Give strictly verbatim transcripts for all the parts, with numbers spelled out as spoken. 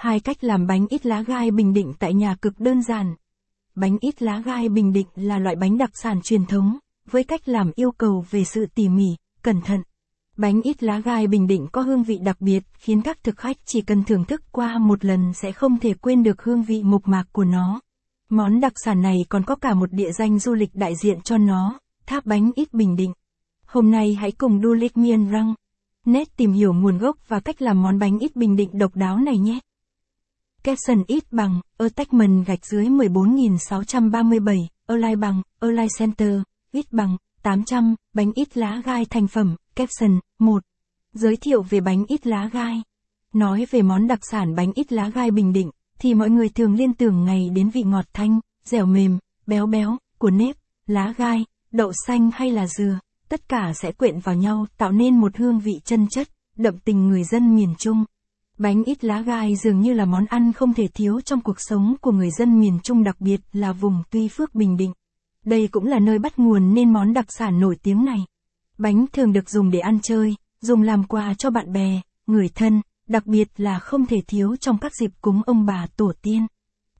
Hai cách làm bánh ít lá gai Bình Định tại nhà cực đơn giản. Bánh ít lá gai Bình Định là loại bánh đặc sản truyền thống, với cách làm yêu cầu về sự tỉ mỉ, cẩn thận. Bánh ít lá gai Bình Định có hương vị đặc biệt, khiến các thực khách chỉ cần thưởng thức qua một lần sẽ không thể quên được hương vị mộc mạc của nó. Món đặc sản này còn có cả một địa danh du lịch đại diện cho nó, tháp bánh ít Bình Định. Hôm nay hãy cùng du lịch miền Răng, nét tìm hiểu nguồn gốc và cách làm món bánh ít Bình Định độc đáo này nhé. Caption ít bằng, ơ tách mần gạch dưới mười bốn nghìn sáu trăm ba mươi bảy, ơ lai bằng, ơ lai center, ít bằng, tám trăm, bánh ít lá gai thành phẩm, caption, một. Giới thiệu về bánh ít lá gai. Nói về món đặc sản bánh ít lá gai Bình Định, thì mọi người thường liên tưởng ngay đến vị ngọt thanh, dẻo mềm, béo béo, của nếp, lá gai, đậu xanh hay là dừa, tất cả sẽ quyện vào nhau tạo nên một hương vị chân chất, đậm tình người dân miền Trung. Bánh ít lá gai dường như là món ăn không thể thiếu trong cuộc sống của người dân miền Trung, đặc biệt là vùng Tuy Phước Bình Định. Đây cũng là nơi bắt nguồn nên món đặc sản nổi tiếng này. Bánh thường được dùng để ăn chơi, dùng làm quà cho bạn bè, người thân, đặc biệt là không thể thiếu trong các dịp cúng ông bà tổ tiên.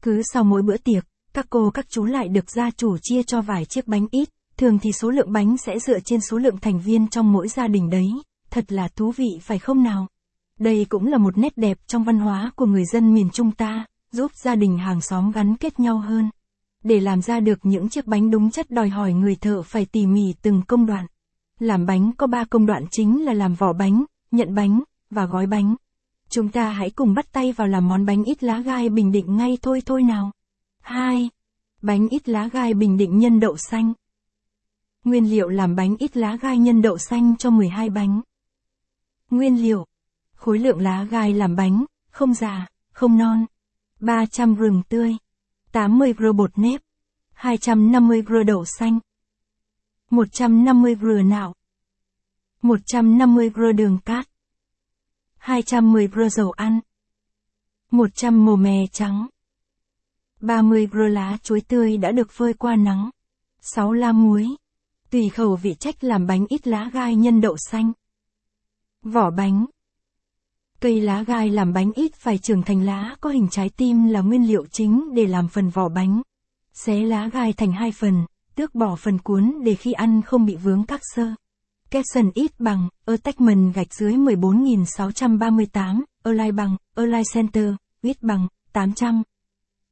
Cứ sau mỗi bữa tiệc, các cô các chú lại được gia chủ chia cho vài chiếc bánh ít, thường thì số lượng bánh sẽ dựa trên số lượng thành viên trong mỗi gia đình đấy, thật là thú vị phải không nào? Đây cũng là một nét đẹp trong văn hóa của người dân miền Trung ta, giúp gia đình hàng xóm gắn kết nhau hơn. Để làm ra được những chiếc bánh đúng chất đòi hỏi người thợ phải tỉ mỉ từng công đoạn. Làm bánh có ba công đoạn chính là làm vỏ bánh, nhận bánh, và gói bánh. Chúng ta hãy cùng bắt tay vào làm món bánh ít lá gai Bình Định ngay thôi thôi nào. hai. Bánh ít lá gai Bình Định nhân đậu xanh. Nguyên liệu làm bánh ít lá gai nhân đậu xanh cho mười hai bánh. Nguyên liệu: khối lượng lá gai làm bánh, không già, không non, ba trăm gừng tươi, tám mươi gam bột nếp, hai trăm năm mươi gam đậu xanh, một trăm năm mươi gam nạo, một trăm năm mươi gam đường cát, hai trăm mười gam dầu ăn, một trăm màu mè trắng, ba mươi gam lá chuối tươi đã được phơi qua nắng, sáu la muối. Tùy khẩu vị trách làm bánh ít lá gai nhân đậu xanh. Vỏ bánh: cây lá gai làm bánh ít phải trưởng thành lá có hình trái tim là nguyên liệu chính để làm phần vỏ bánh. Xé lá gai thành hai phần, tước bỏ phần cuốn để khi ăn không bị vướng các xơ. Caption ít bằng, ơ tách mần gạch dưới mười bốn nghìn sáu trăm ba mươi tám, ơ lai bằng, ơ lai center, ít bằng, tám trăm,